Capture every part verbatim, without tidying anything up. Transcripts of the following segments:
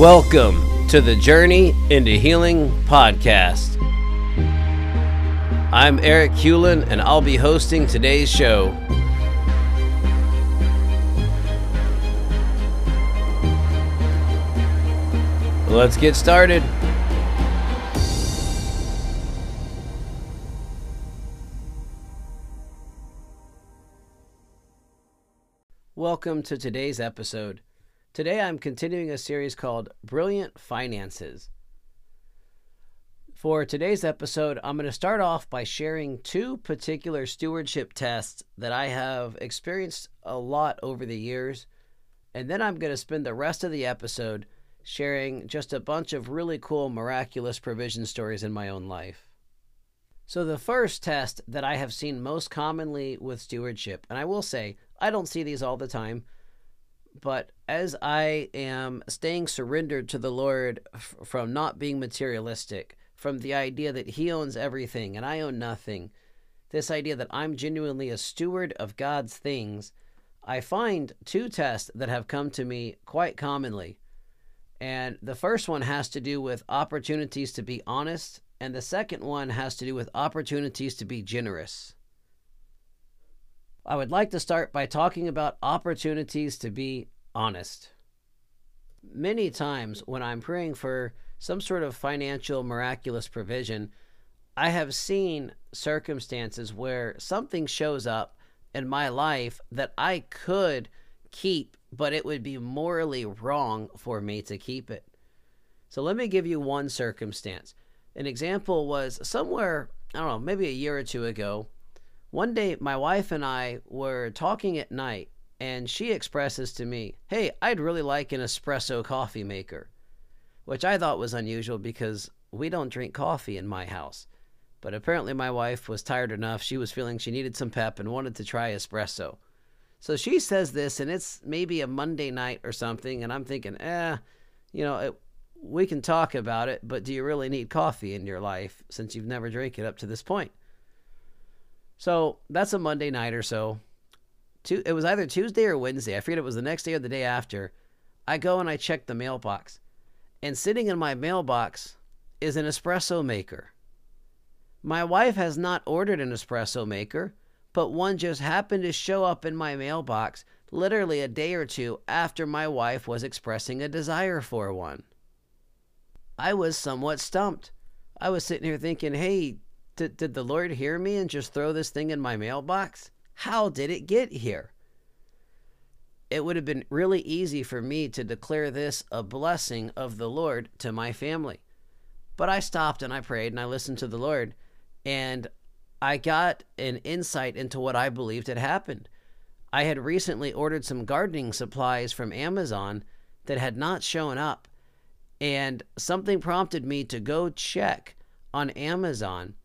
Welcome to the Journey into Healing podcast. I'm Eric Kulin, and I'll be hosting today's show. Let's get started. Welcome to today's episode. Today I'm continuing a series called Brilliant Finances. For today's episode, I'm going to start off by sharing two particular stewardship tests that I have experienced a lot over the years, and then I'm going to spend the rest of the episode sharing just a bunch of really cool miraculous provision stories in my own life. So the first test that I have seen most commonly with stewardship, and I will say I don't see these all the time, but as I am staying surrendered to the Lord f- from not being materialistic, from the idea that He owns everything and I own nothing, this idea that I'm genuinely a steward of God's things, I find two tests that have come to me quite commonly. And the first one has to do with opportunities to be honest, and the second one has to do with opportunities to be generous. I would like to start by talking about opportunities to be honest. Many times when I'm praying for some sort of financial miraculous provision, I have seen circumstances where something shows up in my life that I could keep, but it would be morally wrong for me to keep it. So let me give you one circumstance. An example was somewhere, I don't know, maybe a year or two ago. One day, my wife and I were talking at night, and she expresses to me, "Hey, I'd really like an espresso coffee maker," which I thought was unusual because we don't drink coffee in my house. But apparently my wife was tired enough. She was feeling she needed some pep and wanted to try espresso. So she says this, and it's maybe a Monday night or something, and I'm thinking, eh, you know, it, we can talk about it, but do you really need coffee in your life since you've never drank it up to this point? So that's a Monday night or so. It was either Tuesday or Wednesday. I forget, it was the next day or the day after. I go and I check the mailbox. And sitting in my mailbox is an espresso maker. My wife has not ordered an espresso maker, but one just happened to show up in my mailbox literally a day or two after my wife was expressing a desire for one. I was somewhat stumped. I was sitting here thinking, hey, Did, did the Lord hear me and just throw this thing in my mailbox? How did it get here? It would have been really easy for me to declare this a blessing of the Lord to my family. But I stopped and I prayed and I listened to the Lord, and I got an insight into what I believed had happened. I had recently ordered some gardening supplies from Amazon that had not shown up, and something prompted me to go check on Amazon.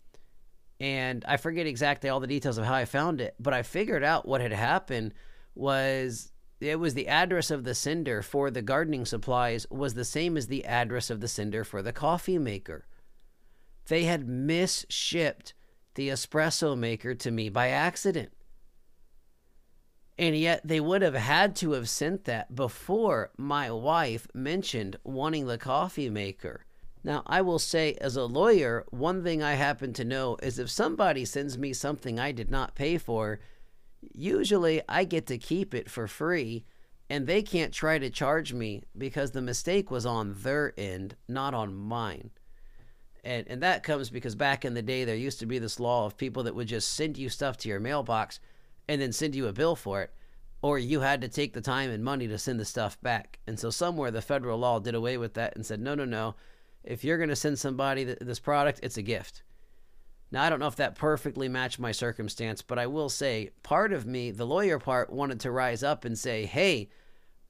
And I forget exactly all the details of how I found it, but I figured out what had happened was it was the address of the sender for the gardening supplies was the same as the address of the sender for the coffee maker. They had misshipped the espresso maker to me by accident. And yet they would have had to have sent that before my wife mentioned wanting the coffee maker. Now, I will say, as a lawyer, one thing I happen to know is if somebody sends me something I did not pay for, usually I get to keep it for free, and they can't try to charge me because the mistake was on their end, not on mine. And, and that comes because back in the day, there used to be this law of people that would just send you stuff to your mailbox and then send you a bill for it, or you had to take the time and money to send the stuff back. And so somewhere the federal law did away with that and said, no, no, no. If you're going to send somebody th- this product, it's a gift. Now, I don't know if that perfectly matched my circumstance, but I will say part of me, the lawyer part, wanted to rise up and say, hey,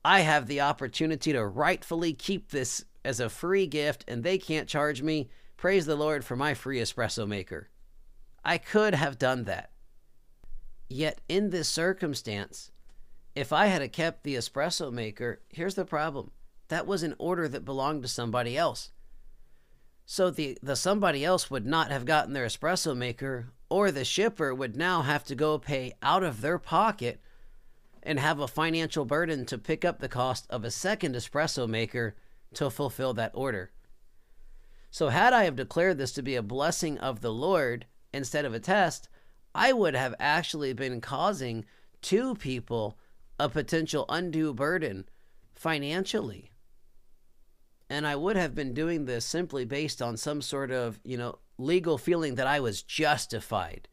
I have the opportunity to rightfully keep this as a free gift, and they can't charge me. Praise the Lord for my free espresso maker. I could have done that. Yet in this circumstance, if I had kept the espresso maker, here's the problem. That was an order that belonged to somebody else. So the, the somebody else would not have gotten their espresso maker, or the shipper would now have to go pay out of their pocket and have a financial burden to pick up the cost of a second espresso maker to fulfill that order. So had I have declared this to be a blessing of the Lord instead of a test, I would have actually been causing two people a potential undue burden financially. And I would have been doing this simply based on some sort of, you know, legal feeling that I was justified.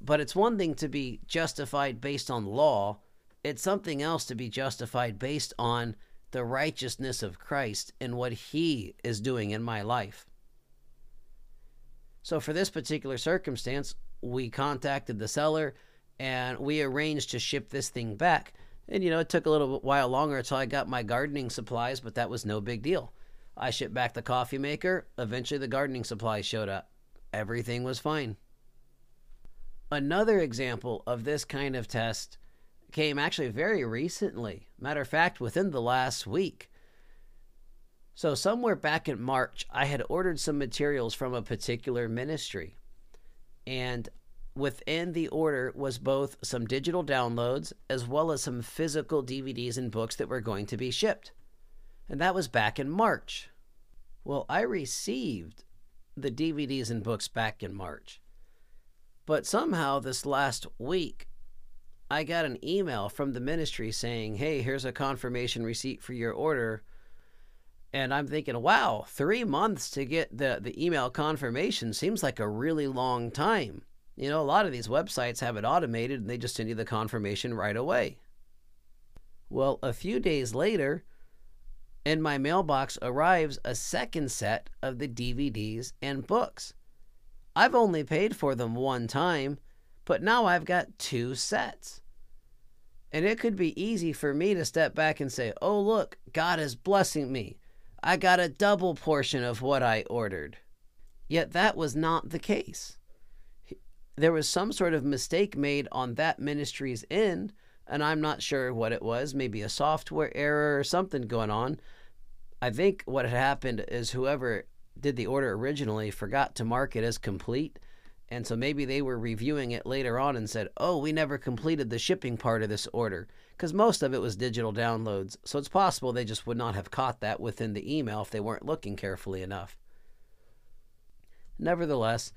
But it's one thing to be justified based on law. It's something else to be justified based on the righteousness of Christ and what he is doing in my life. So for this particular circumstance, we contacted the seller and we arranged to ship this thing back. And, you know, it took a little while longer until I got my gardening supplies, but that was no big deal. I shipped back the coffee maker. Eventually the gardening supplies showed up. Everything was fine. Another example of this kind of test came actually very recently. Matter of fact, within the last week. So somewhere back in March, I had ordered some materials from a particular ministry. And within the order was both some digital downloads as well as some physical D V Ds and books that were going to be shipped. And that was back in March. Well, I received the D V Ds and books back in March. But somehow this last week, I got an email from the ministry saying, hey, here's a confirmation receipt for your order. And I'm thinking, wow, three months to get the, the email confirmation seems like a really long time. You know, a lot of these websites have it automated and they just send you the confirmation right away. Well, a few days later, in my mailbox arrives a second set of the D V Ds and books. I've only paid for them one time, but now I've got two sets. And it could be easy for me to step back and say, oh, look, God is blessing me. I got a double portion of what I ordered. Yet that was not the case. There was some sort of mistake made on that ministry's end, and I'm not sure what it was, maybe a software error or something going on. I think what had happened is whoever did the order originally forgot to mark it as complete, and so maybe they were reviewing it later on and said, oh, we never completed the shipping part of this order, because most of it was digital downloads, so it's possible they just would not have caught that within the email if they weren't looking carefully enough. Nevertheless,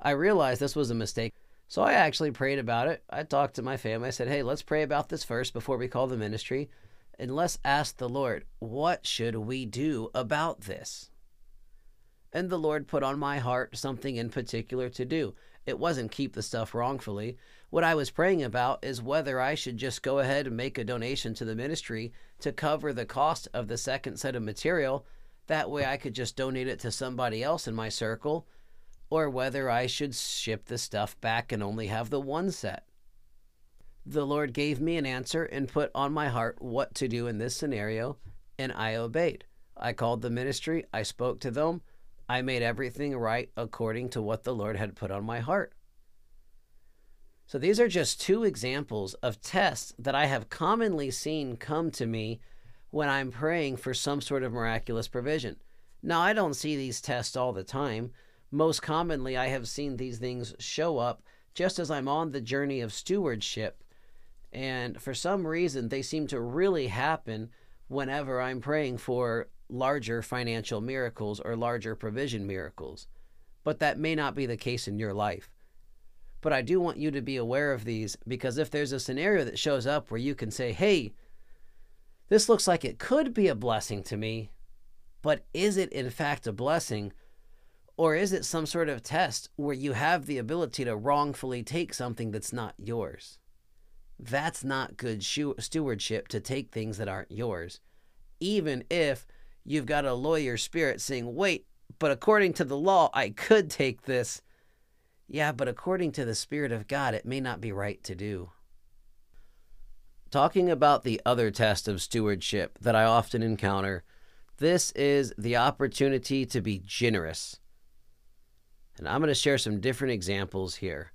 I realized this was a mistake, so I actually prayed about it. I talked to my family. I said, hey, let's pray about this first before we call the ministry, and let's ask the Lord, what should we do about this? And the Lord put on my heart something in particular to do. It wasn't keep the stuff wrongfully. What I was praying about is whether I should just go ahead and make a donation to the ministry to cover the cost of the second set of material. That way I could just donate it to somebody else in my circle, or whether I should ship the stuff back and only have the one set. The Lord gave me an answer and put on my heart what to do in this scenario, and I obeyed. I called the ministry, I spoke to them, I made everything right according to what the Lord had put on my heart. So these are just two examples of tests that I have commonly seen come to me when I'm praying for some sort of miraculous provision. Now, I don't see these tests all the time. Most commonly, I have seen these things show up just as I'm on the journey of stewardship. And for some reason, they seem to really happen whenever I'm praying for larger financial miracles or larger provision miracles. But that may not be the case in your life. But I do want you to be aware of these, because if there's a scenario that shows up where you can say, hey, this looks like it could be a blessing to me, but is it in fact a blessing? Or is it some sort of test where you have the ability to wrongfully take something that's not yours? That's not good stewardship, to take things that aren't yours, even if you've got a lawyer spirit saying, wait, but according to the law, I could take this. Yeah, but according to the Spirit of God, it may not be right to do. Talking about the other test of stewardship that I often encounter, this is the opportunity to be generous. And I'm going to share some different examples here.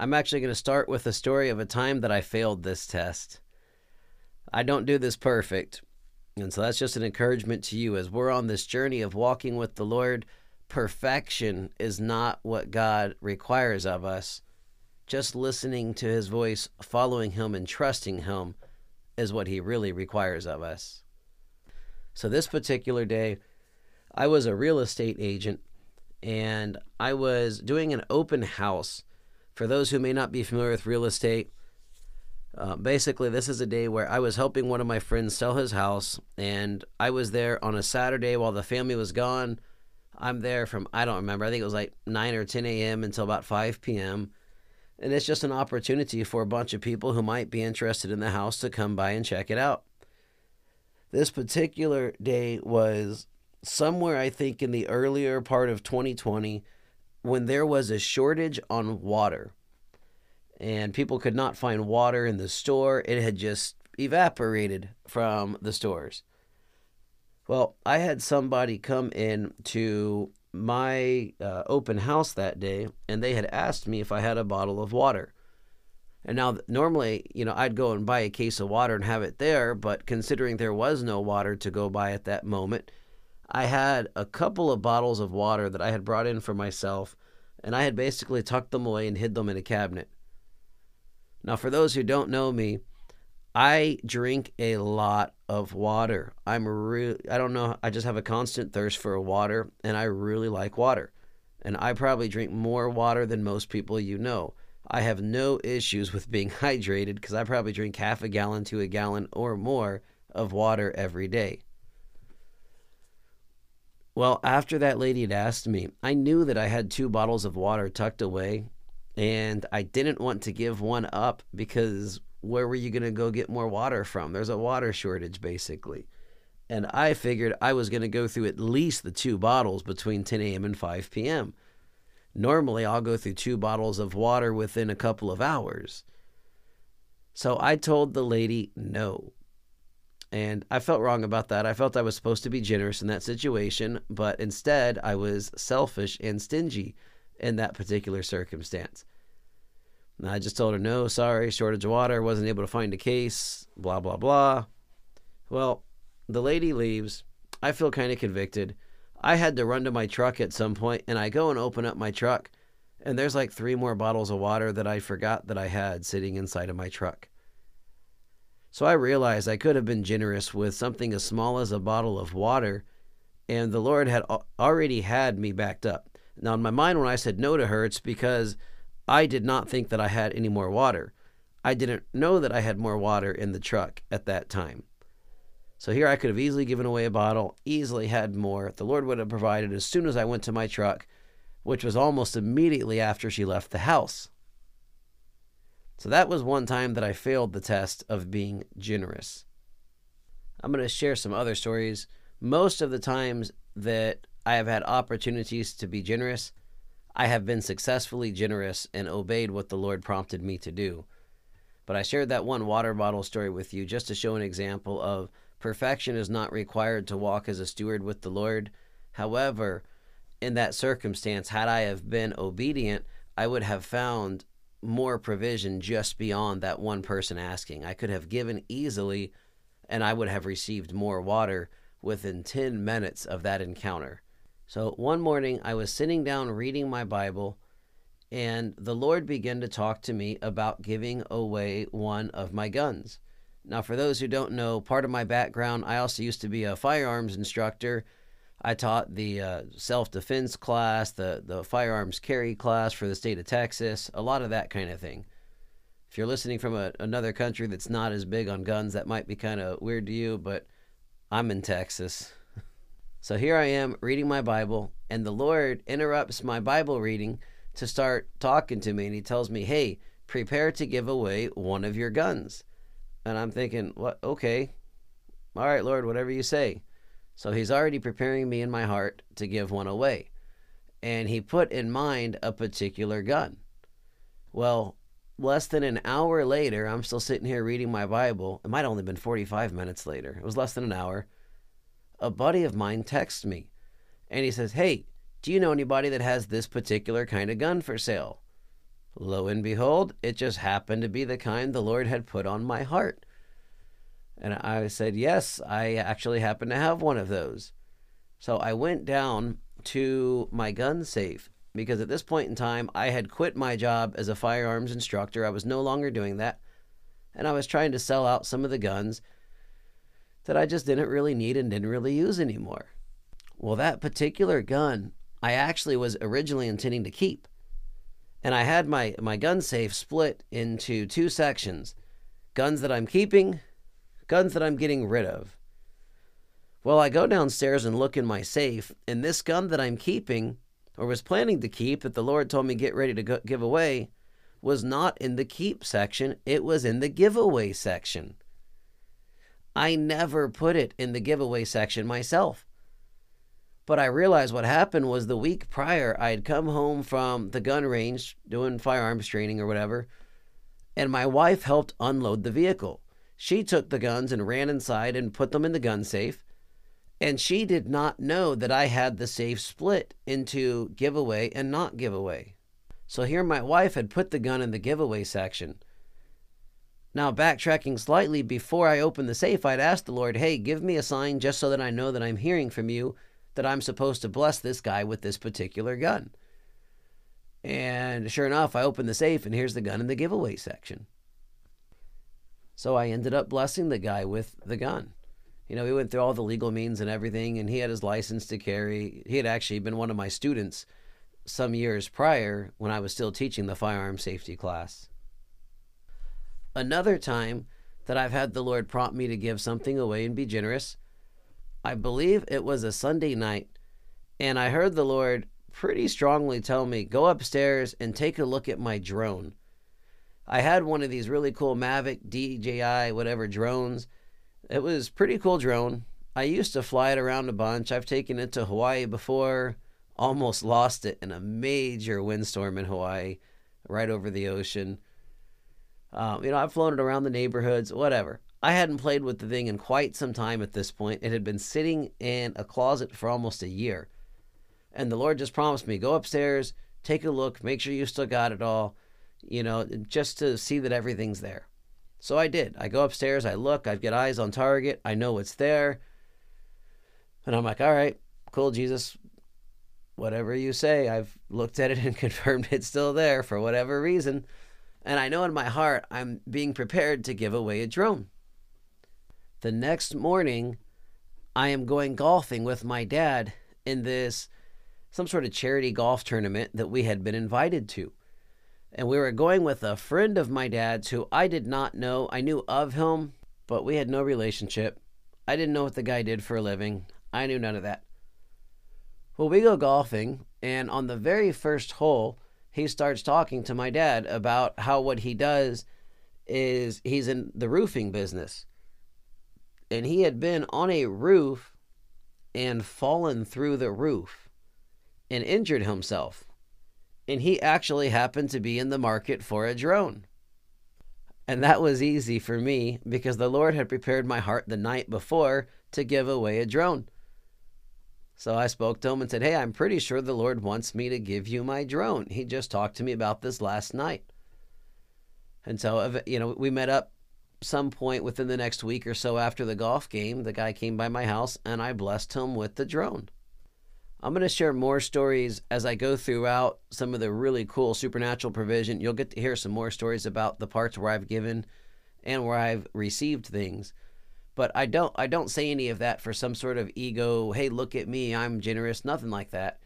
I'm actually going to start with a story of a time that I failed this test. I don't do this perfect, and so that's just an encouragement to you as we're on this journey of walking with the Lord. Perfection is not what God requires of us. Just listening to his voice, following him, and trusting him is what he really requires of us. So this particular day, I was a real estate agent, and I was doing an open house. For those who may not be familiar with real estate, uh, basically this is a day where I was helping one of my friends sell his house, and I was there on a Saturday while the family was gone. I'm there from, I don't remember, I think it was like nine or ten a m until about five p m And it's just an opportunity for a bunch of people who might be interested in the house to come by and check it out. This particular day was somewhere, I think, in the earlier part of twenty twenty, when there was a shortage on water and people could not find water in the store. It had just evaporated from the stores. Well, I had somebody come in to my uh, open house that day, and they had asked me if I had a bottle of water. And now normally, you know, I'd go and buy a case of water and have it there, but considering there was no water to go buy at that moment, I had a couple of bottles of water that I had brought in for myself, and I had basically tucked them away and hid them in a cabinet. Now, for those who don't know me, I drink a lot of water. I'm really, I don't know, I just have a constant thirst for water, and I really like water. And I probably drink more water than most people you know. I have no issues with being hydrated because I probably drink half a gallon to a gallon or more of water every day. Well, after that lady had asked me, I knew that I had two bottles of water tucked away, and I didn't want to give one up because where were you going to go get more water from? There's a water shortage, basically. And I figured I was going to go through at least the two bottles between ten a m and five p m Normally, I'll go through two bottles of water within a couple of hours. So I told the lady no. And I felt wrong about that. I felt I was supposed to be generous in that situation, but instead I was selfish and stingy in that particular circumstance. And I just told her, no, sorry, shortage of water, wasn't able to find a case, blah, blah, blah. Well, the lady leaves. I feel kind of convicted. I had to run to my truck at some point, and I go and open up my truck, and there's like three more bottles of water that I forgot that I had sitting inside of my truck. So I realized I could have been generous with something as small as a bottle of water, and the Lord had already had me backed up. Now, in my mind, when I said no to her, it's because I did not think that I had any more water. I didn't know that I had more water in the truck at that time. So here I could have easily given away a bottle, easily had more. The Lord would have provided as soon as I went to my truck, which was almost immediately after she left the house. So that was one time that I failed the test of being generous. I'm going to share some other stories. Most of the times that I have had opportunities to be generous, I have been successfully generous and obeyed what the Lord prompted me to do. But I shared that one water bottle story with you just to show an example of perfection is not required to walk as a steward with the Lord. However, in that circumstance, had I have been obedient, I would have found more provision just beyond that one person asking. I could have given easily, and I would have received more water within ten minutes of that encounter. So one morning I was sitting down reading my Bible, and the Lord began to talk to me about giving away one of my guns. Now, for those who don't know, part of my background, I also used to be a firearms instructor. I taught the uh, self-defense class, the, the firearms carry class for the state of Texas, a lot of that kind of thing. If you're listening from a, another country that's not as big on guns, that might be kind of weird to you, but I'm in Texas. So here I am reading my Bible, and the Lord interrupts my Bible reading to start talking to me, and he tells me, hey, prepare to give away one of your guns. And I'm thinking, what? Okay, all right, Lord, whatever you say. So he's already preparing me in my heart to give one away. And he put in mind a particular gun. Well, less than an hour later, I'm still sitting here reading my Bible. It might have only been forty-five minutes later. It was less than an hour. A buddy of mine texts me. And he says, hey, do you know anybody that has this particular kind of gun for sale? Lo and behold, it just happened to be the kind the Lord had put on my heart. And I said, yes, I actually happen to have one of those. So I went down to my gun safe because at this point in time, I had quit my job as a firearms instructor. I was no longer doing that. And I was trying to sell out some of the guns that I just didn't really need and didn't really use anymore. Well, that particular gun, I actually was originally intending to keep. And I had my, my gun safe split into two sections. Guns that I'm keeping, guns that I'm getting rid of. Well, I go downstairs and look in my safe, and this gun that I'm keeping, or was planning to keep, that the Lord told me get ready to go give away, was not in the keep section. It was in the giveaway section. I never put it in the giveaway section myself. But I realized what happened was the week prior, I had come home from the gun range doing firearms training or whatever, and my wife helped unload the vehicle. She took the guns and ran inside and put them in the gun safe, and she did not know that I had the safe split into giveaway and not giveaway. So here my wife had put the gun in the giveaway section. Now, backtracking slightly, before I opened the safe, I'd asked the Lord, hey, give me a sign just so that I know that I'm hearing from you, that I'm supposed to bless this guy with this particular gun. And sure enough, I opened the safe, and here's the gun in the giveaway section. So I ended up blessing the guy with the gun. You know, we went through all the legal means and everything, and he had his license to carry. He had actually been one of my students some years prior when I was still teaching the firearm safety class. Another time that I've had the Lord prompt me to give something away and be generous, I believe it was a Sunday night, and I heard the Lord pretty strongly tell me, go upstairs and take a look at my drone. I had one of these really cool Mavic, D J I, whatever drones. It was a pretty cool drone. I used to fly it around a bunch. I've taken it to Hawaii before. Almost lost it in a major windstorm in Hawaii, right over the ocean. Um, you know, I've flown it around the neighborhoods, whatever. I hadn't played with the thing in quite some time at this point. It had been sitting in a closet for almost a year. And the Lord just promised me, go upstairs, take a look, make sure you still got it all, you know, just to see that everything's there. So I did. I go upstairs, I look, I've got eyes on target, I know what's there. And I'm like, all right, cool, Jesus, whatever you say. I've looked at it and confirmed it's still there for whatever reason. And I know in my heart I'm being prepared to give away a drone. The next morning, I am going golfing with my dad in this, some sort of charity golf tournament that we had been invited to. And we were going with a friend of my dad's who I did not know. I knew of him, but we had no relationship. I didn't know what the guy did for a living. I knew none of that. Well, we go golfing, and on the very first hole, he starts talking to my dad about how what he does is he's in the roofing business. And he had been on a roof and fallen through the roof and injured himself. And he actually happened to be in the market for a drone. And that was easy for me because the Lord had prepared my heart the night before to give away a drone. So I spoke to him and said, hey, I'm pretty sure the Lord wants me to give you my drone. He just talked to me about this last night. And so, you know, we met up some point within the next week or so after the golf game. The guy came by my house and I blessed him with the drone. I'm going to share more stories as I go throughout some of the really cool supernatural provision. You'll get to hear some more stories about the parts where I've given and where I've received things. But I don't I don't say any of that for some sort of ego, hey, look at me, I'm generous, nothing like that.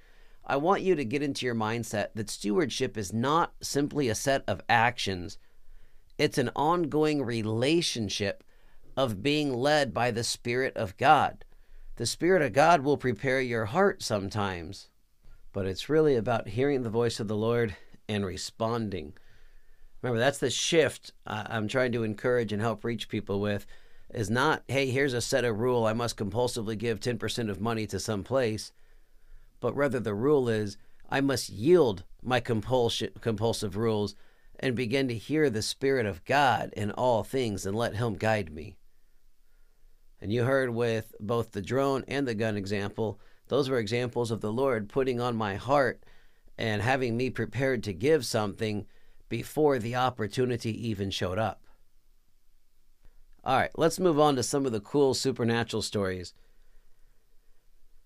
I want you to get into your mindset that stewardship is not simply a set of actions. It's an ongoing relationship of being led by the Spirit of God. The Spirit of God will prepare your heart sometimes, but it's really about hearing the voice of the Lord and responding. Remember, that's the shift I'm trying to encourage and help reach people with, is not, hey, here's a set of rule, I must compulsively give ten percent of money to some place, but rather the rule is, I must yield my compulsion, compulsive rules and begin to hear the Spirit of God in all things and let Him guide me. And you heard with both the drone and the gun example, those were examples of the Lord putting on my heart and having me prepared to give something before the opportunity even showed up. All right, let's move on to some of the cool supernatural stories.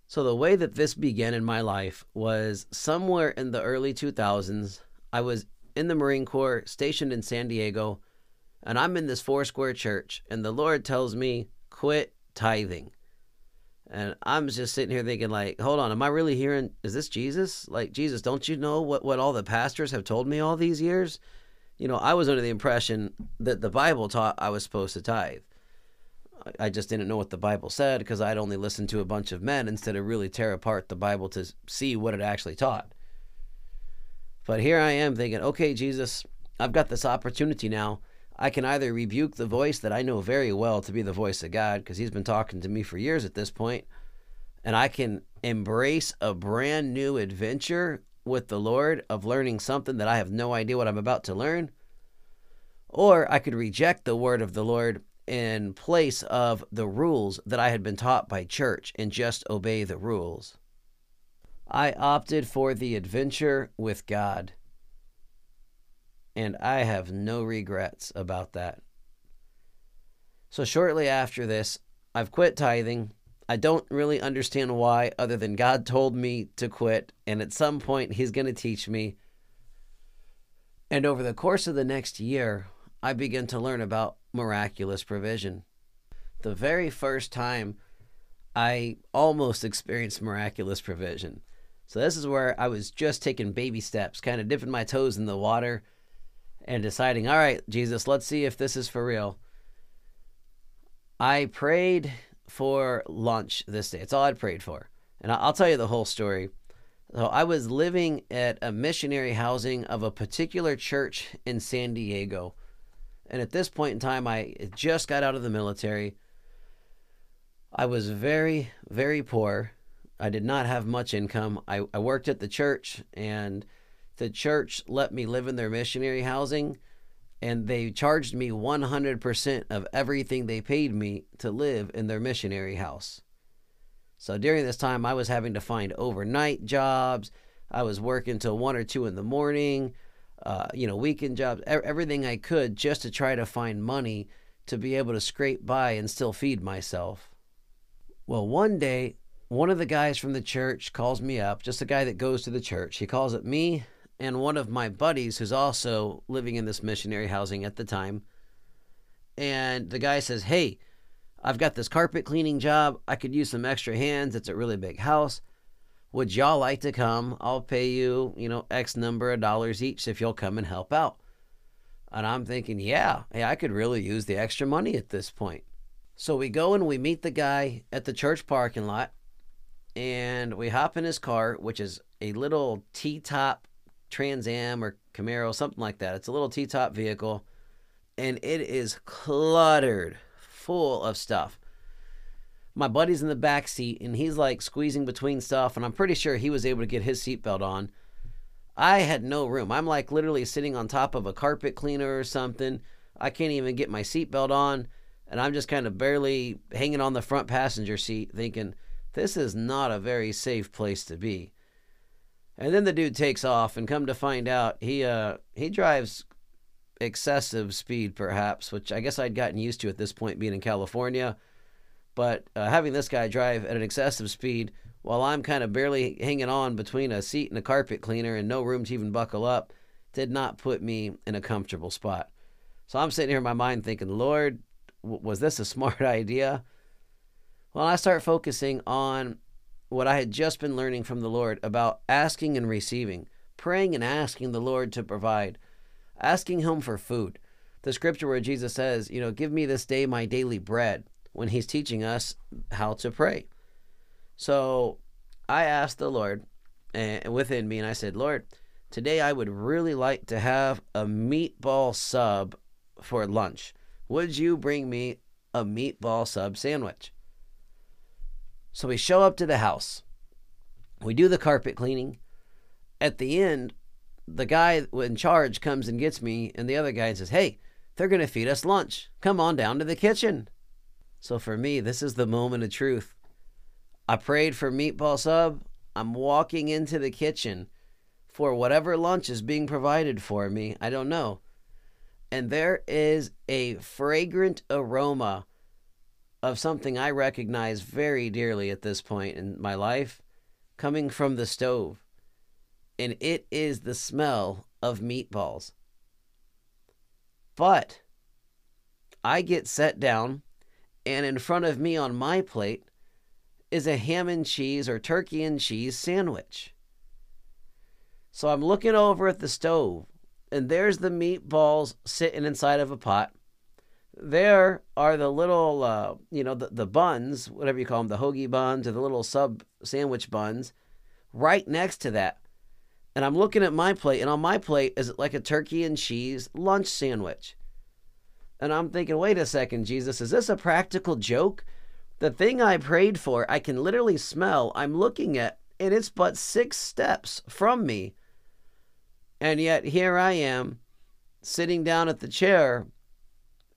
So the way that this began in my life was somewhere in the early two thousands. I was in the Marine Corps, stationed in San Diego, and I'm in this Foursquare church, and the Lord tells me, quit tithing. And I'm just sitting here thinking, like, hold on, am I really hearing, is this Jesus? Like, Jesus, don't you know what, what all the pastors have told me all these years? You know, I was under the impression that the Bible taught I was supposed to tithe. I just didn't know what the Bible said because I'd only listened to a bunch of men instead of really tear apart the Bible to see what it actually taught. But here I am thinking, okay, Jesus, I've got this opportunity now. I can either rebuke the voice that I know very well to be the voice of God, because he's been talking to me for years at this point, and I can embrace a brand new adventure with the Lord of learning something that I have no idea what I'm about to learn, or I could reject the word of the Lord in place of the rules that I had been taught by church and just obey the rules. I opted for the adventure with God. And I have no regrets about that. So shortly after this, I've quit tithing. I don't really understand why, other than God told me to quit, and at some point he's going to teach me. And over the course of the next year, I began to learn about miraculous provision. The very first time, I almost experienced miraculous provision. So this is where I was just taking baby steps, kind of dipping my toes in the water, and deciding, all right, Jesus, let's see if this is for real. I prayed for lunch this day. It's all I'd prayed for. And I'll tell you the whole story. So I was living at a missionary housing of a particular church in San Diego. And at this point in time, I just got out of the military. I was very, very poor. I did not have much income. I, I worked at the church, and the church let me live in their missionary housing, and they charged me one hundred percent of everything they paid me to live in their missionary house. So during this time, I was having to find overnight jobs. I was working till one or two in the morning, uh, you know, weekend jobs, everything I could just to try to find money to be able to scrape by and still feed myself. Well, one day, one of the guys from the church calls me up, just a guy that goes to the church. He calls up me and one of my buddies who's also living in this missionary housing at the time. And the guy says, hey, I've got this carpet cleaning job. I could use some extra hands. It's a really big house. Would y'all like to come? I'll pay you, you know, X number of dollars each if you'll come and help out. And I'm thinking, yeah, hey, I could really use the extra money at this point. So we go and we meet the guy at the church parking lot, and we hop in his car, which is a little T-top Trans Am or Camaro, something like that. It's a little T-top vehicle, and it is cluttered full of stuff. My buddy's in the back seat, and he's like squeezing between stuff, and I'm pretty sure he was able to get his seatbelt on. I had no room. I'm like literally sitting on top of a carpet cleaner or something. I can't even get my seatbelt on, and I'm just kind of barely hanging on the front passenger seat thinking, this is not a very safe place to be. And then the dude takes off, and come to find out, he uh, he drives excessive speed, perhaps, which I guess I'd gotten used to at this point being in California. But uh, having this guy drive at an excessive speed while I'm kind of barely hanging on between a seat and a carpet cleaner and no room to even buckle up did not put me in a comfortable spot. So I'm sitting here in my mind thinking, Lord, w- was this a smart idea? Well, I start focusing on what I had just been learning from the Lord about asking and receiving, praying and asking the Lord to provide, asking him for food. The scripture where Jesus says, you know, give me this day my daily bread, when he's teaching us how to pray. So I asked the Lord and within me, and I said, Lord, today I would really like to have a meatball sub for lunch. Would you bring me a meatball sub sandwich? So we show up to the house. We do the carpet cleaning. At the end, the guy in charge comes and gets me, and the other guy says, hey, they're going to feed us lunch. Come on down to the kitchen. So for me, this is the moment of truth. I prayed for meatball sub. I'm walking into the kitchen for whatever lunch is being provided for me. I don't know. And there is a fragrant aroma of something I recognize very dearly at this point in my life, coming from the stove. And it is the smell of meatballs. But I get set down, and in front of me on my plate is a ham and cheese or turkey and cheese sandwich. So I'm looking over at the stove, and there's the meatballs sitting inside of a pot. There are the little, uh, you know, the, the buns, whatever you call them, the hoagie buns or the little sub sandwich buns right next to that. And I'm looking at my plate, and on my plate is like a turkey and cheese lunch sandwich. And I'm thinking, wait a second, Jesus, is this a practical joke? The thing I prayed for, I can literally smell, I'm looking at, and it's but six steps from me. And yet here I am sitting down at the chair,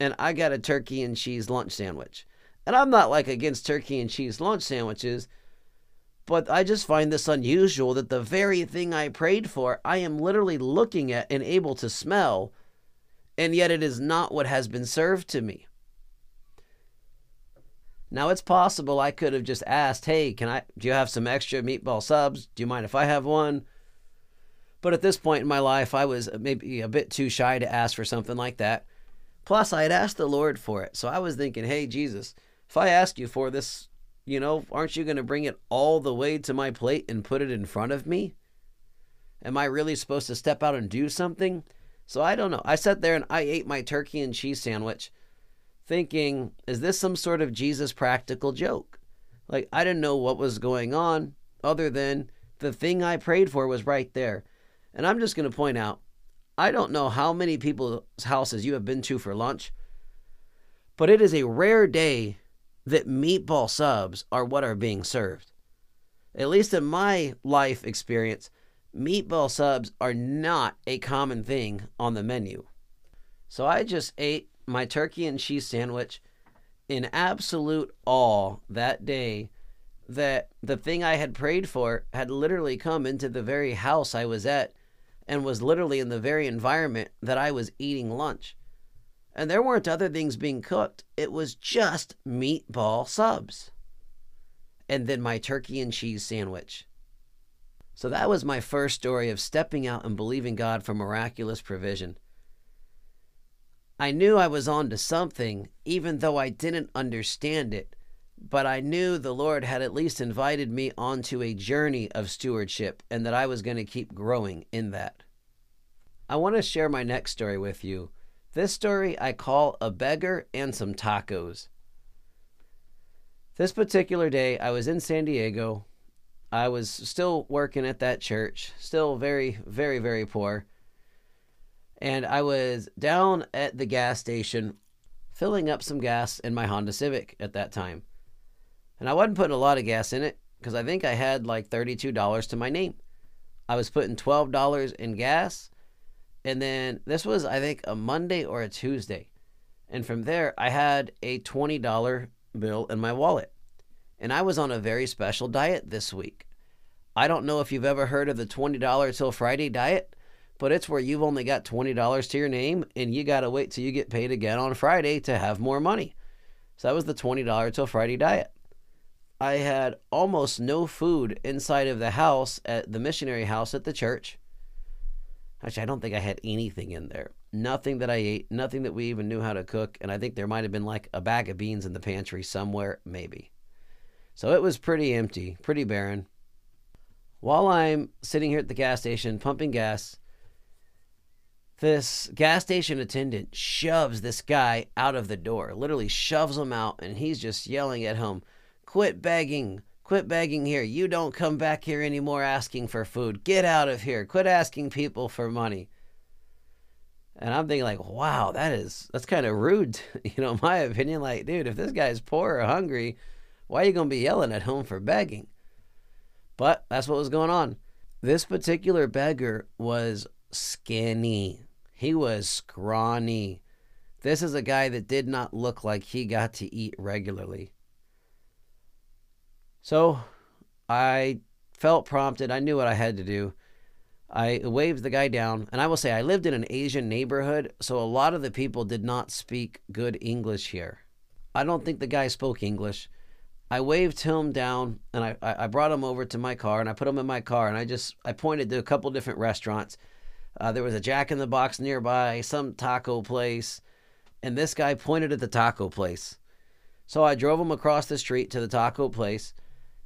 and I got a turkey and cheese lunch sandwich. And I'm not like against turkey and cheese lunch sandwiches, but I just find this unusual that the very thing I prayed for, I am literally looking at and able to smell, and yet it is not what has been served to me. Now, it's possible I could have just asked, hey, can I, do you have some extra meatball subs? Do you mind if I have one? But at this point in my life, I was maybe a bit too shy to ask for something like that. Plus, I had asked the Lord for it. So I was thinking, hey, Jesus, if I ask you for this, you know, aren't you going to bring it all the way to my plate and put it in front of me? Am I really supposed to step out and do something? So I don't know. I sat there and I ate my turkey and cheese sandwich thinking, is this some sort of Jesus practical joke? Like, I didn't know what was going on other than the thing I prayed for was right there. And I'm just going to point out, I don't know how many people's houses you have been to for lunch, but it is a rare day that meatball subs are what are being served. At least in my life experience, meatball subs are not a common thing on the menu. So I just ate my turkey and cheese sandwich in absolute awe that day that the thing I had prayed for had literally come into the very house I was at and was literally in the very environment that I was eating lunch. And there weren't other things being cooked. It was just meatball subs. And then my turkey and cheese sandwich. So that was my first story of stepping out and believing God for miraculous provision. I knew I was on to something, even though I didn't understand it. But I knew the Lord had at least invited me onto a journey of stewardship and that I was going to keep growing in that. I want to share my next story with you. This story I call A Beggar and Some Tacos. This particular day, I was in San Diego. I was still working at that church, still very, very, very poor. And I was down at the gas station, filling up some gas in my Honda Civic at that time. And I wasn't putting a lot of gas in it because I think I had like thirty-two dollars to my name. I was putting twelve dollars in gas. And then this was, I think, a Monday or a Tuesday. And from there, I had a twenty dollar bill in my wallet. And I was on a very special diet this week. I don't know if you've ever heard of the twenty dollars till Friday diet, but it's where you've only got twenty dollars to your name and you got to wait till you get paid again on Friday to have more money. So that was the twenty dollars till Friday diet. I had almost no food inside of the house at the missionary house at the church. Actually, I don't think I had anything in there. Nothing that I ate, nothing that we even knew how to cook. And I think there might have been like a bag of beans in the pantry somewhere, maybe. So it was pretty empty, pretty barren. While I'm sitting here at the gas station pumping gas, this gas station attendant shoves this guy out of the door, literally shoves him out. And he's just yelling at him, quit begging. Quit begging here. You don't come back here anymore asking for food. Get out of here. Quit asking people for money. And I'm thinking like, wow, that is, that's kind of rude. You know, in my opinion, like, dude, if this guy's poor or hungry, why are you going to be yelling at home for begging? But that's what was going on. This particular beggar was skinny. He was scrawny. This is a guy that did not look like he got to eat regularly. So I felt prompted. I knew what I had to do. I waved the guy down. And I will say I lived in an Asian neighborhood, so a lot of the people did not speak good English here. I don't think the guy spoke English. I waved him down, and I, I brought him over to my car, and I put him in my car, and I just I pointed to a couple different restaurants. Uh, there was a Jack in the Box nearby, some taco place, and this guy pointed at the taco place. So I drove him across the street to the taco place,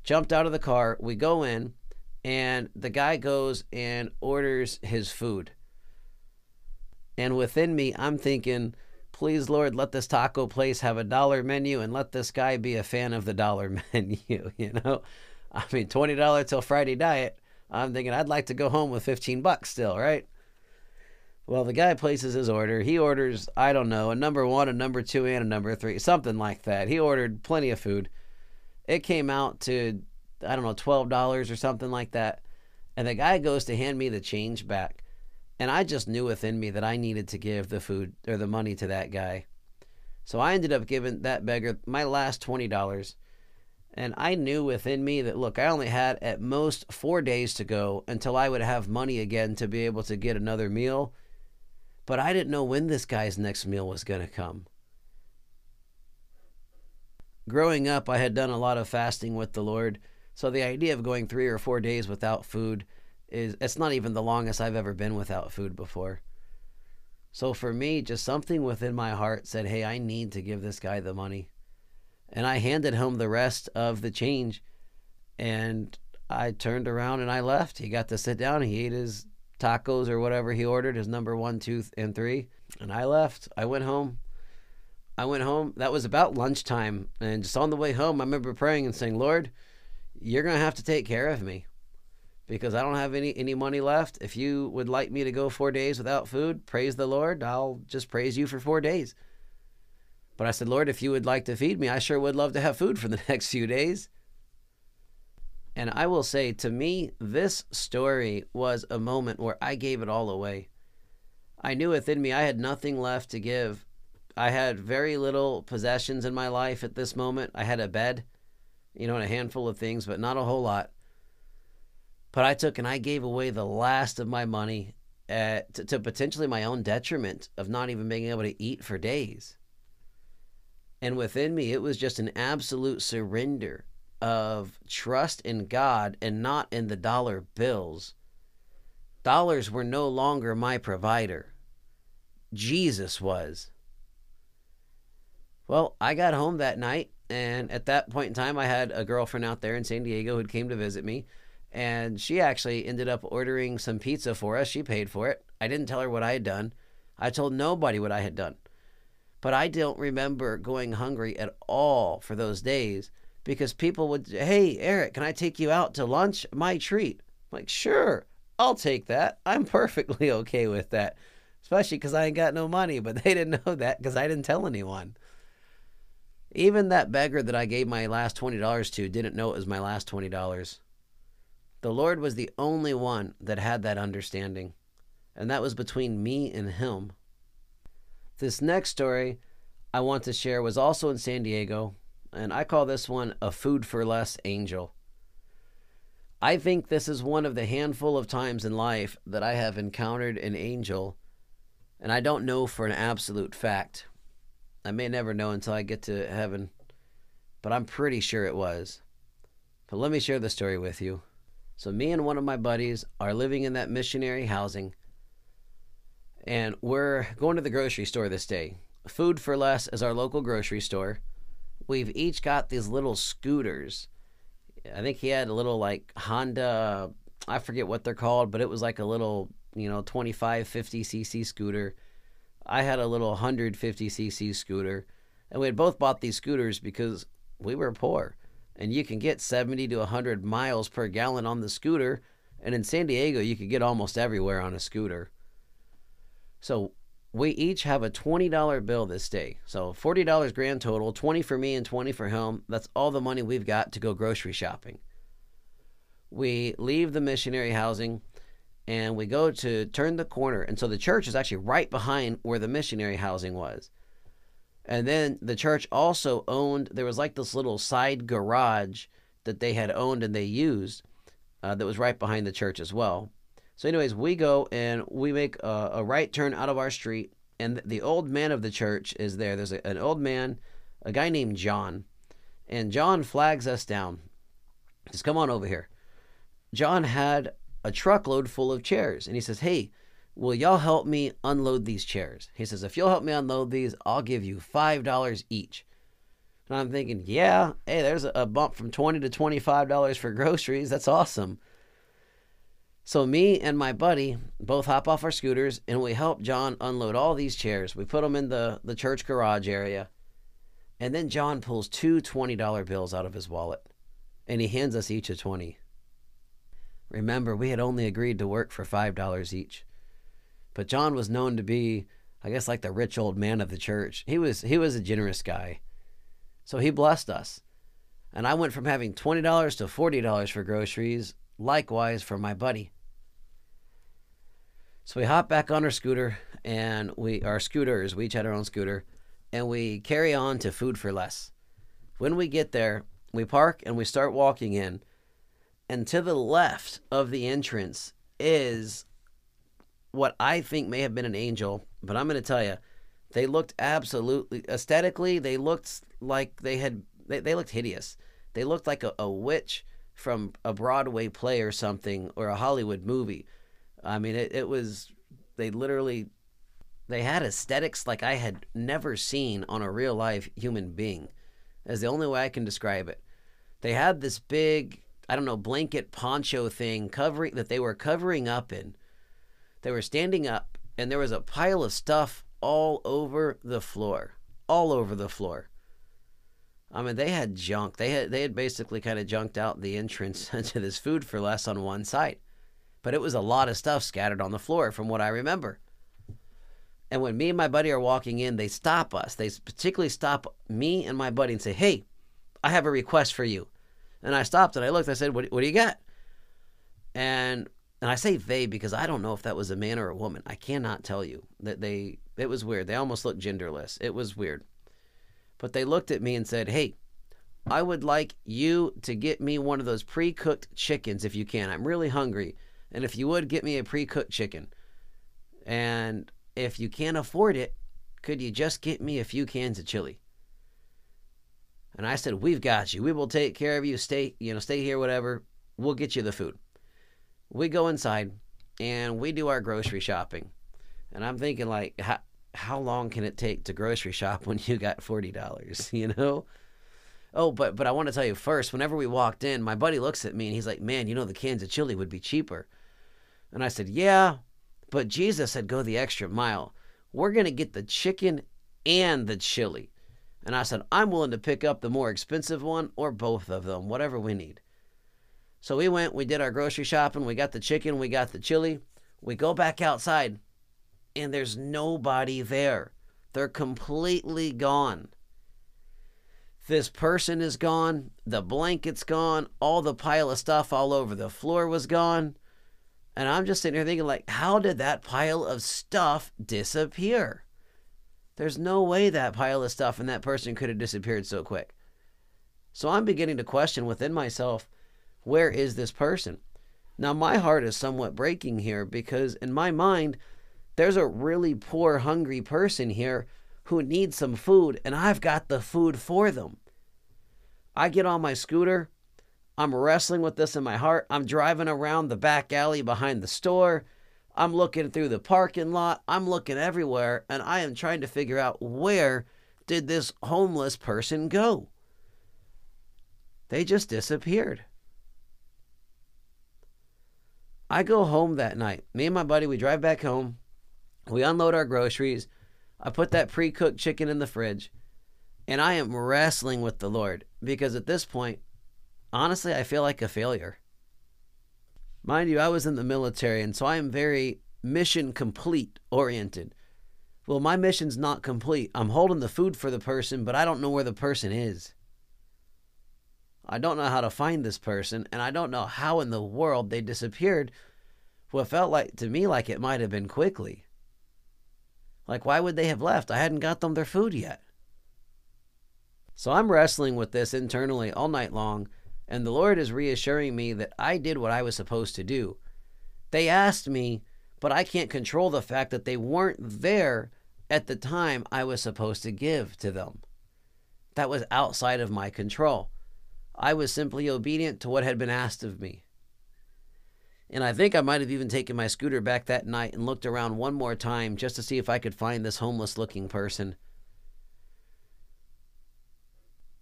jumped out of the car. We go in, and the guy goes and orders his food. And within me, I'm thinking, please, Lord, let this taco place have a dollar menu and let this guy be a fan of the dollar menu, you know? I mean, twenty dollars till Friday diet. I'm thinking I'd like to go home with fifteen bucks still, right? Well, the guy places his order. He orders, I don't know, a number one, a number two, and a number three, something like that. He ordered plenty of food. It came out to, I don't know, twelve dollars or something like that. And the guy goes to hand me the change back. And I just knew within me that I needed to give the food or the money to that guy. So I ended up giving that beggar my last twenty dollars. And I knew within me that, look, I only had at most four days to go until I would have money again to be able to get another meal. But I didn't know when this guy's next meal was going to come. Growing up, I had done a lot of fasting with the Lord. So the idea of going three or four days without food is, it's not even the longest I've ever been without food before. So for me, just something within my heart said, hey, I need to give this guy the money. And I handed him the rest of the change, and I turned around and I left. He got to sit down. He ate his tacos or whatever he ordered, his number one, two, and three. And I left. I went home. I went home. That was about lunchtime. And just on the way home, I remember praying and saying, Lord, you're going to have to take care of me, because I don't have any, any money left. If you would like me to go four days without food, praise the Lord, I'll just praise you for four days. But I said, Lord, if you would like to feed me, I sure would love to have food for the next few days. And I will say, to me, this story was a moment where I gave it all away. I knew within me I had nothing left to give. I had very little possessions in my life at this moment. I had a bed, you know, and a handful of things, but not a whole lot. But I took and I gave away the last of my money at, to, to potentially my own detriment of not even being able to eat for days. And within me, it was just an absolute surrender of trust in God and not in the dollar bills. Dollars were no longer my provider. Jesus was. Well, I got home that night, and at that point in time, I had a girlfriend out there in San Diego who came to visit me. And she actually ended up ordering some pizza for us. She paid for it. I didn't tell her what I had done. I told nobody what I had done. But I don't remember going hungry at all for those days, because people would, hey, Eric, can I take you out to lunch? My treat. I'm like, sure, I'll take that. I'm perfectly okay with that, especially because I ain't got no money. But they didn't know that because I didn't tell anyone. Even that beggar that I gave my last twenty dollars to didn't know it was my last twenty dollars. The Lord was the only one that had that understanding, and that was between me and him. This next story I want to share was also in San Diego, and I call this one a Food for Less angel. I think this is one of the handful of times in life that I have encountered an angel, and I don't know for an absolute fact. I may never know until I get to heaven, but I'm pretty sure it was. But let me share the story with you. So me and one of my buddies are living in that missionary housing, and we're going to the grocery store this day. Food for Less is our local grocery store. We've each got these little scooters. I think he had a little like Honda, I forget what they're called, but it was like a little, you know, twenty-five, fifty cc scooter. I had a little one hundred fifty cc scooter, and we had both bought these scooters because we were poor. And you can get seventy to one hundred miles per gallon on the scooter. And in San Diego, you could get almost everywhere on a scooter. So we each have a twenty dollar bill this day. So forty dollars grand total, twenty for me and twenty for him. That's all the money we've got to go grocery shopping. We leave the missionary housing and we go to turn the corner. And so the church is actually right behind where the missionary housing was. And then the church also owned, there was like this little side garage that they had owned and they used uh, that was right behind the church as well. So anyways, we go and we make a, a right turn out of our street, and the old man of the church is there. There's a, an old man, a guy named John, and John flags us down. He says, come on over here. John had a truckload full of chairs, and he says, hey, will y'all help me unload these chairs? He says, if you'll help me unload these, I'll give you five dollars each. And I'm thinking, yeah, hey, there's a bump from twenty to twenty-five dollars for groceries. That's awesome. So me and my buddy both hop off our scooters, and we help John unload all these chairs. We put them in the, the church garage area. And then John pulls two twenty dollar bills out of his wallet, and he hands us each a twenty. Remember, we had only agreed to work for five dollars each. But John was known to be, I guess, like the rich old man of the church. He was, he was a generous guy. So he blessed us. And I went from having twenty dollars to forty dollars for groceries, likewise for my buddy. So we hop back on our scooter, and we, our scooters, we each had our own scooter, and we carry on to Food for Less. When we get there, we park and we start walking in. And to the left of the entrance is what I think may have been an angel, but I'm going to tell you, they looked absolutely, aesthetically, they looked like they had, they, they looked hideous. They looked like a, a witch from a Broadway play or something, or a Hollywood movie. I mean, it, it was, they literally, they had aesthetics like I had never seen on a real life human being, is the only way I can describe it. They had this big, I don't know, blanket poncho thing covering that they were covering up in. They were standing up, and there was a pile of stuff all over the floor, all over the floor. I mean, they had junk. They had, they had basically kind of junked out the entrance into this Food for Less on one side, but it was a lot of stuff scattered on the floor from what I remember. And when me and my buddy are walking in, they stop us. They particularly stop me and my buddy and say, "Hey, I have a request for you." And I stopped and I looked, I said, what, what do you got? And and I say they because I don't know if that was a man or a woman. I cannot tell you that they, it was weird. They almost looked genderless. It was weird. But they looked at me and said, "Hey, I would like you to get me one of those pre-cooked chickens if you can. I'm really hungry. And if you would, get me a pre-cooked chicken. And if you can't afford it, could you just get me a few cans of chili?" And I said, "We've got you. We will take care of you. Stay, you know, stay here, whatever. We'll get you the food." We go inside and we do our grocery shopping. And I'm thinking, like, how, how long can it take to grocery shop when you got forty dollars, you know? Oh, but, but I want to tell you first, whenever we walked in, my buddy looks at me and he's like, "Man, you know, the cans of chili would be cheaper." And I said, "Yeah, but Jesus said, go the extra mile. We're going to get the chicken and the chili." And I said, "I'm willing to pick up the more expensive one or both of them, whatever we need." So we went, we did our grocery shopping, we got the chicken, we got the chili. We go back outside, and there's nobody there. They're completely gone. This person is gone, the blanket's gone, all the pile of stuff all over the floor was gone. And I'm just sitting here thinking, like, how did that pile of stuff disappear? There's no way that pile of stuff and that person could have disappeared so quick. So I'm beginning to question within myself, where is this person? Now, my heart is somewhat breaking here because in my mind, there's a really poor, hungry person here who needs some food, and I've got the food for them. I get on my scooter. I'm wrestling with this in my heart. I'm driving around the back alley behind the store. I'm looking through the parking lot. I'm looking everywhere, and I am trying to figure out, where did this homeless person go? They just disappeared. I go home that night. Me and my buddy, we drive back home. We unload our groceries. I put that pre-cooked chicken in the fridge, and I am wrestling with the Lord because at this point, honestly, I feel like a failure. Mind you, I was in the military, and so I am very mission complete oriented. Well, my mission's not complete. I'm holding the food for the person, but I don't know where the person is. I don't know how to find this person, and I don't know how in the world they disappeared. What felt like to me like it might have been quickly. Like, why would they have left? I hadn't got them their food yet. So I'm wrestling with this internally all night long. And the Lord is reassuring me that I did what I was supposed to do. They asked me, but I can't control the fact that they weren't there at the time I was supposed to give to them. That was outside of my control. I was simply obedient to what had been asked of me. And I think I might have even taken my scooter back that night and looked around one more time just to see if I could find this homeless-looking person.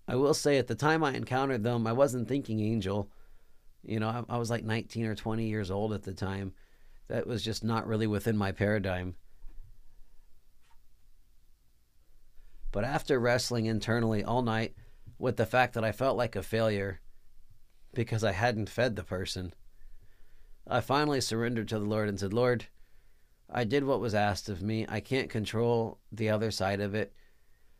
I will say at the time I encountered them, I wasn't thinking angel. You know, I, I was like nineteen or twenty years old at the time. That was just not really within my paradigm. But after wrestling internally all night with the fact that I felt like a failure because I hadn't fed the person, I finally surrendered to the Lord and said, Lord, I did what was asked of me. I can't control the other side of it.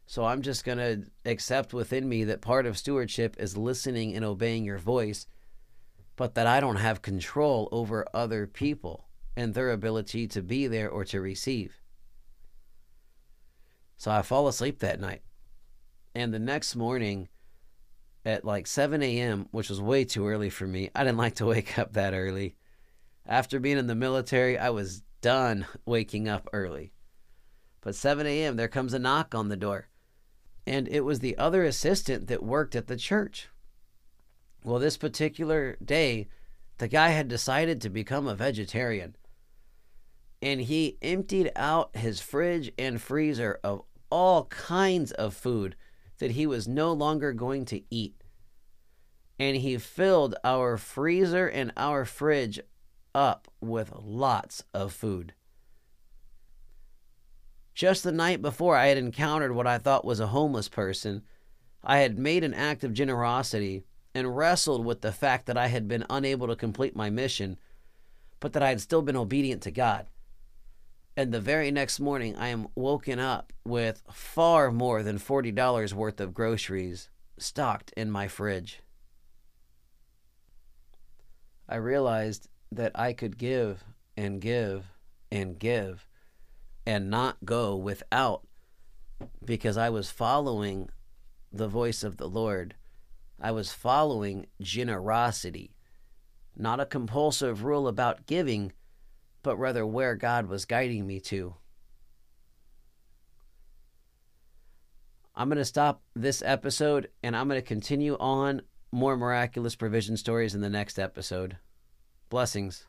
So I'm just going to accept within me that part of stewardship is listening and obeying your voice, but that I don't have control over other people and their ability to be there or to receive. So I fall asleep that night. And the next morning at like seven a m, which was way too early for me, I didn't like to wake up that early. After being in the military, I was done waking up early. But seven a m, there comes a knock on the door. And it was the other assistant that worked at the church. Well, this particular day, the guy had decided to become a vegetarian. And he emptied out his fridge and freezer of all kinds of food that he was no longer going to eat. And he filled our freezer and our fridge up with lots of food. Just the night before, I had encountered what I thought was a homeless person. I had made an act of generosity and wrestled with the fact that I had been unable to complete my mission, but that I had still been obedient to God. And the very next morning, I am woken up with far more than forty dollars worth of groceries stocked in my fridge. I realized that I could give and give and give and not go without, because I was following the voice of the Lord. I was following generosity, not a compulsive rule about giving, but rather where God was guiding me to. I'm going to stop this episode, and I'm going to continue on more miraculous provision stories in the next episode. Blessings.